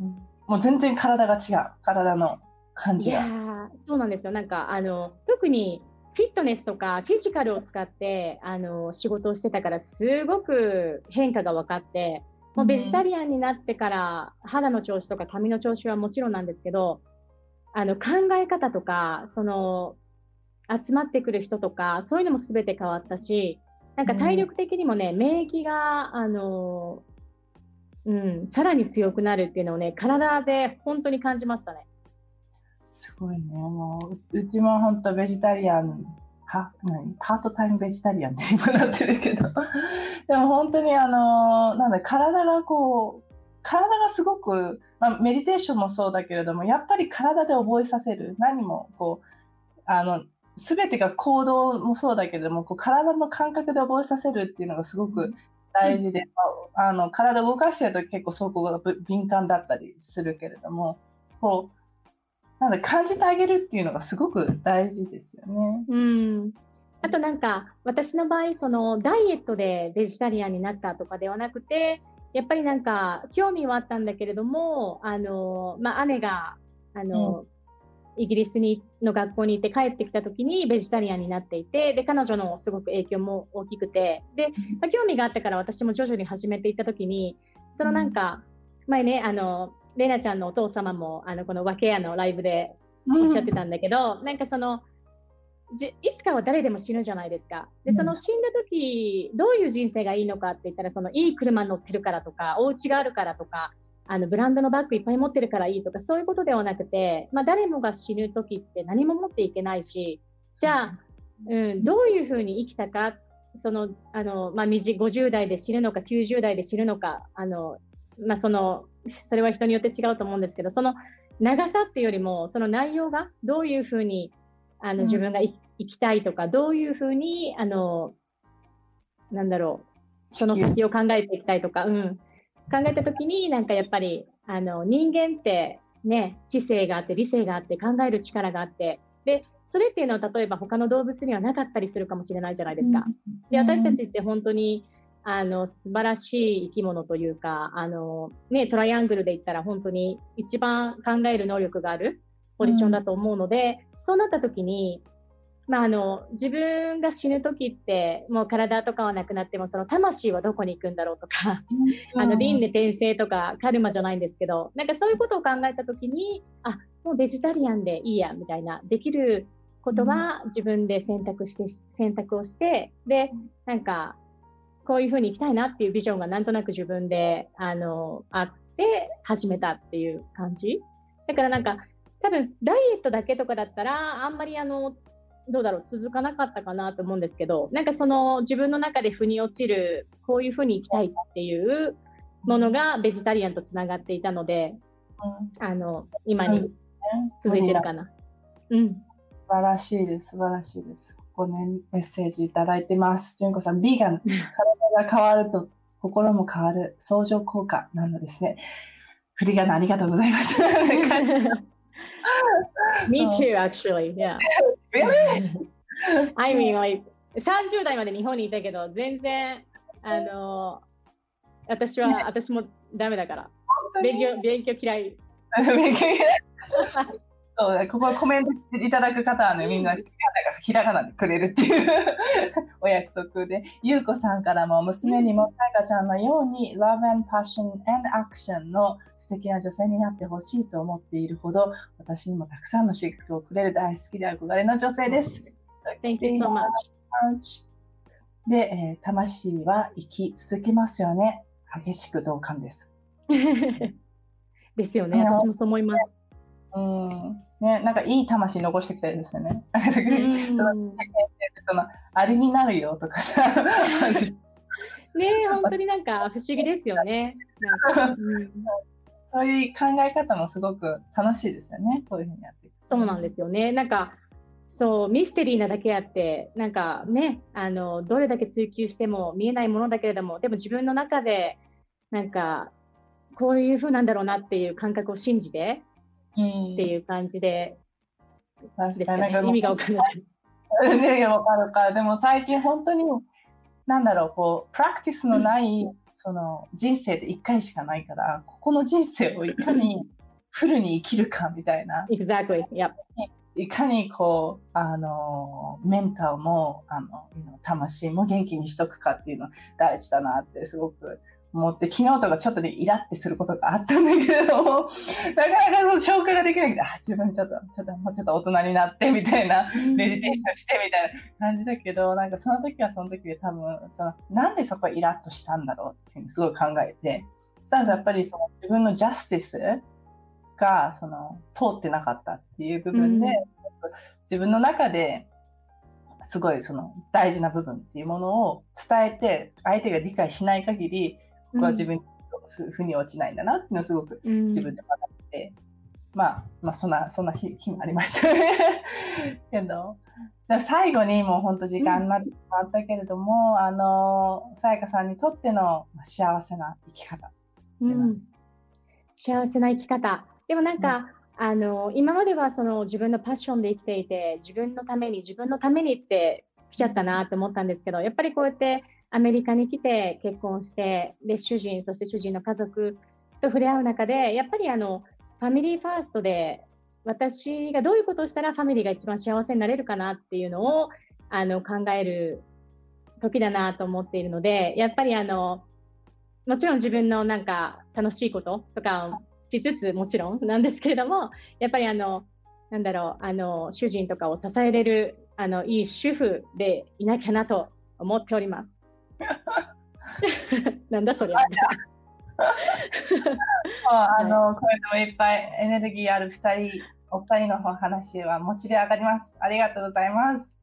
うん、もう全然体が違う、体の感じが。いや、そうなんですよ。なんかあの特にフィットネスとかフィジカルを使ってあの仕事をしてたからすごく変化が分かって、もうベジタリアンになってから肌の調子とか髪の調子はもちろんなんですけど、あの考え方とかその集まってくる人とかそういうのも全て変わったし、なんか体力的にもね、免疫があの、うん、さらに強くなるっていうのをね、体で本当に感じましたね。すごいね。もううちも本当ベジタリアンはパートタイムベジタリアンって今なってるけどでも本当にあのなんだ、体がこう体がすごく、まあ、メディテーションもそうだけれども、やっぱり体で覚えさせる、何もこうあの全てが行動もそうだけれども、こう体の感覚で覚えさせるっていうのがすごく大事で、うん、あの体を動かしてると結構そこが敏感だったりするけれども、こうなんか感じてあげるっていうのがすごく大事ですよね、うん、あとなんか私の場合そのダイエットでベジタリアンになったとかではなくて、やっぱりなんか興味はあったんだけれども、あの、まあ、姉があの、うん、イギリスにの学校に行って帰ってきた時にベジタリアンになっていて、で彼女のすごく影響も大きくて、で、まあ、興味があったから私も徐々に始めていった時に、そのなんか、うん、前ねあのレナちゃんのお父様もあのこのWAcareのライブでおっしゃってたんだけど、うん、なんかそのじいつかは誰でも死ぬじゃないですか。でその死んだ時どういう人生がいいのかって言ったら、そのいい車乗ってるからとか、お家があるからとか、あのブランドのバッグいっぱい持ってるからいいとか、そういうことではなくて、まあ、誰もが死ぬ時って何も持っていけないし、じゃあ、うん、どういうふうに生きたか、そのあの、まあ、ごじゅう代で死ぬのかきゅうじゅう代で死ぬのか、あの、まあ、そのそれは人によって違うと思うんですけど、その長さっていうよりもその内容がどういうふうにあの自分が生きたいとか、うん、どういうふうにあのなんだろう、その先を考えていきたいとか、うん、考えた時になんかやっぱりあの人間ってね、知性があって理性があって考える力があって、でそれっていうのは例えば他の動物にはなかったりするかもしれないじゃないですか、うん、で私たちって本当にあの素晴らしい生き物というか、あの、ね、トライアングルで言ったら本当に一番考える能力があるポジションだと思うので、うん、そうなった時に、まあ、あの自分が死ぬ時ってもう体とかはなくなっても、その魂はどこに行くんだろうとか、うん、あの輪廻転生とかカルマじゃないんですけど、なんかそういうことを考えた時に、あ、もうベジタリアンでいいやみたいな、できることは自分で選択して、選択をして、でなんかこういう風に行きたいなっていうビジョンがなんとなく自分で あの、あって始めたっていう感じだから、なんか多分ダイエットだけとかだったらあんまりあのどうだろう、続かなかったかなと思うんですけど、なんかその自分の中で腑に落ちる、こういう風に行きたいっていうものがベジタリアンとつながっていたので、うん、あの今に続いてるかな、うん、素晴らしいです、素晴らしいです。ここね、メッセージいただいてます。純子さん、ビーガン、体が変わると心も変わる相乗効果なのですね。振り仮名ありがとうございますMe too actually、yeah. Really? I mean like さんじゅう代まで日本にいたけど、全然あの私は、ね、私もダメだから、勉強、勉強嫌い勉強嫌いそう、ここはコメントいただく方はね、みんなひらがなでくれるっていうお約束で、ゆうこさんからも、娘にもさやかちゃんのように Love and Passion and Action の素敵な女性になってほしいと思っているほど、私にもたくさんの刺激をくれる大好きで憧れの女性です。だきました。Thank you so much. で、えー、魂は生き続きますよね。激しく同感です。ですよね。私もそう思います。うんね、なんかいい魂残してきたいですよね。そのあれになるよとかさ。ね、本当になんか不思議ですよね。なんか、うん、そういう考え方もすごく楽しいですよね。こういうふうにやっていく。そうなんですよね。なんかそうミステリーなだけあって、なんかね、あのどれだけ追求しても見えないものだけれども、でも自分の中でなんかこういう風なんだろうなっていう感覚を信じて。うん、っていう感じで、確かに、ね、なんか意味が分からない。意味が分かるか。でも最近本当に何だろう、こうプラクティスのない、うん、その人生でいっかいしかないから、ここの人生をいかにフルに生きるかみたいな。exactly. Yep. いかにこうあのメンタルもあの魂も元気にしとくかっていうの大事だなってすごく。思って昨日とかちょっとねイラってすることがあったんだけどもなかなかその消化ができなくて、あ自分ちょっとちょっともうちょっと大人になってみたいなメディテーションしてみたいな感じだけど、なんかその時はその時で多分そのなんでそこイラッとしたんだろうっていうふうにすごい考えて、そしたらやっぱりその自分のジャスティスがその通ってなかったっていう部分で、うん、自分の中ですごいその大事な部分っていうものを伝えて相手が理解しない限り僕は自分に腑に落ちないんだなっていうのをすごく自分で学んで、うん、まあ、まあそんなそんな日もありましたねけど最後にもう本当時間になってしまったけれども、うん、あのさやかさんにとっての幸せな生き方ってなんです、うん、幸せな生き方でもなんか、うん、あの今まではその自分のパッションで生きていて自分のために自分のためにって来ちゃったなって思ったんですけど、やっぱりこうやってアメリカに来て結婚してで主人そして主人の家族と触れ合う中でやっぱりあのファミリーファーストで私がどういうことをしたらファミリーが一番幸せになれるかなっていうのをあの考える時だなと思っているので、やっぱりあのもちろん自分のなんか楽しいこととかをしつつもちろんなんですけれども、やっぱりあのなんだろうあの主人とかを支えれるあのいい主婦でいなきゃなと思っております。なんだそれはあのこれでもいっぱいエネルギーあるふたりお二人の話はモチベ上がります。ありがとうございます、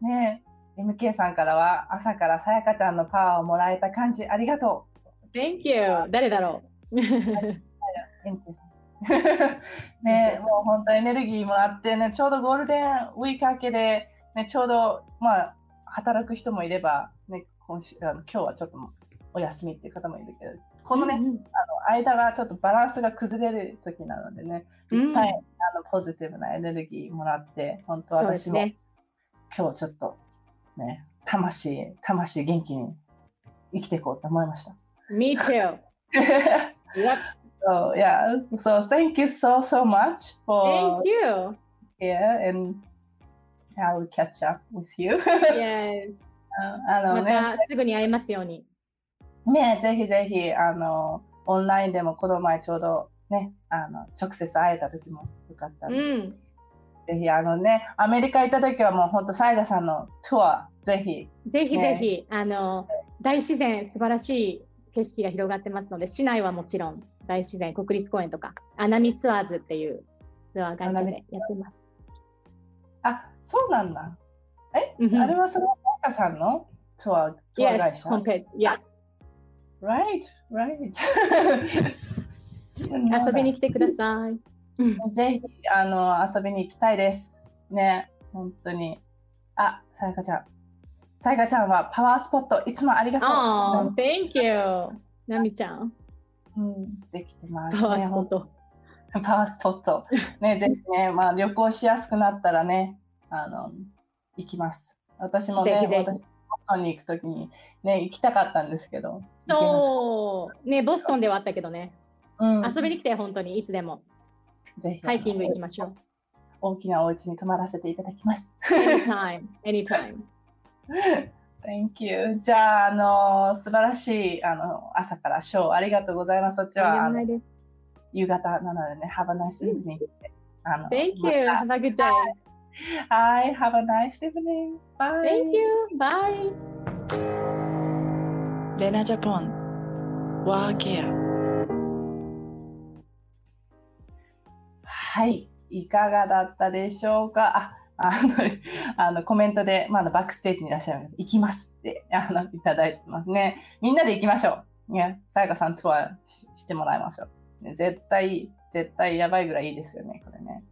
ね、エムケー さんからは朝からさやかちゃんのパワーをもらえた感じありがとう Thank you 誰だろうエムケー さんね、もう本当エネルギーもあってね、ちょうどゴールデンウィーク明けで、ね、ちょうど、まあ、働く人もいれば、ね今週あの今日はちょっとお休みっていう方もいるけど、このね、うんうん、あの間がちょっとバランスが崩れる時なのでね、いっぱいあのポジティブなエネルギーもらって、本当私も、ね、今日ちょっとね魂魂元気に生きていこうと思いました。Me too. So yeah, so thank you so so much for thank you. Yeah, and I will catch up with you. Yes.あのね、またすぐに会えますようにね、ぜひぜひあのオンラインでもこの前ちょうどねあの直接会えた時もよかったので、うん、ぜひあのねアメリカ行った時はもう本当さやかさんのツアーぜひぜひぜひ、ね、あの大自然素晴らしい景色が広がってますので、市内はもちろん大自然国立公園とかアナミツアーズっていうツアー会社でやってます。あ、そうなんだ。え、うん、あれはそのさやかさんのツアー会社？ Yes, homepage. Yeah. Right, right. 遊びに来てください。ぜひあの遊びに行きたいです。ね、本当に。あ、さやかちゃん。さやかちゃんはパワースポットいつもありがとう。Oh, thank you. なみちゃん。うん、できてます、ね。パワースポット。パワースポット。ね、ぜひね、まあ旅行しやすくなったらね、あの。行きます。私もね、ぜひぜひ私ボストンに行くときにね行きたかったんですけど、そうねボストンではあったけどね、うん、遊びに来て本当にいつでもぜひハイキング行きましょう。大きなお家に泊まらせていただきます。Anytime, anytime. Thank you. じゃあ、あの素晴らしいあの朝からショーありがとうございます。そっちは夕方なのでね、Have a nice evening. Thank you. Have a good day. Hi, have a nice evening. Bye. Thank you. Bye. Lena Japan, WAcare。はい、いかがだったでしょうか。ああのあのコメントで、まあ、バックステージにいらっしゃる行きますってあのいただいてますね。みんなで行きましょう。ね、さやかさんツアー し, してもらいましょう、ね。絶対絶対やばいぐらいいいですよねこれね。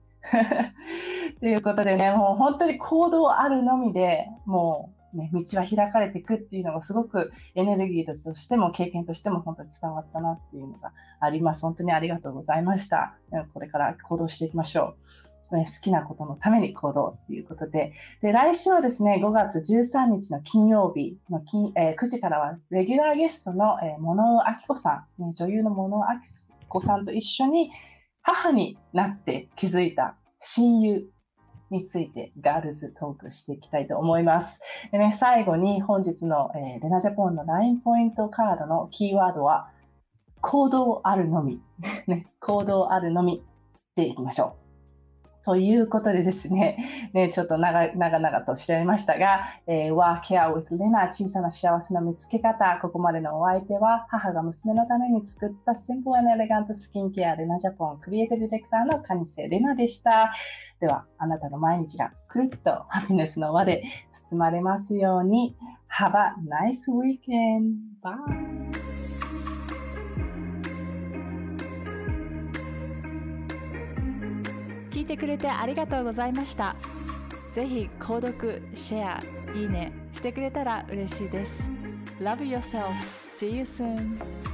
ということでね、もう本当に行動あるのみでもう、ね、道は開かれていくっていうのがすごくエネルギーとしても経験としても本当に伝わったなっていうのがあります。本当にありがとうございました。これから行動していきましょう。好きなことのために行動ということで、で来週はですねごがつじゅうさんにちの金曜日の金、えー、くじからはレギュラーゲストの、えー、物尾明子さん、女優の物尾明子さんと一緒に母になって気づいた親友についてガールズトークしていきたいと思います。でね、最後に本日の、えー、レナジャポンのラインポイントカードのキーワードは行動あるのみ、ね、行動あるのみでいきましょう。ということでですね、ねちょっと 長, 長々としておりましたが、えー、WAcare with Lena 小さな幸せの見つけ方、ここまでのお相手は母が娘のために作ったシンプル&エレガントスキンケア Lena Japan クリエイティブディレクターの蟹瀬玲奈でした。ではあなたの毎日がくるっとハピネスの輪で包まれますように。Have a nice weekend. Bye.聞いてくれてありがとうございました。ぜひ購読、シェア、いいねしてくれたら嬉しいです。Love yourself. See you soon.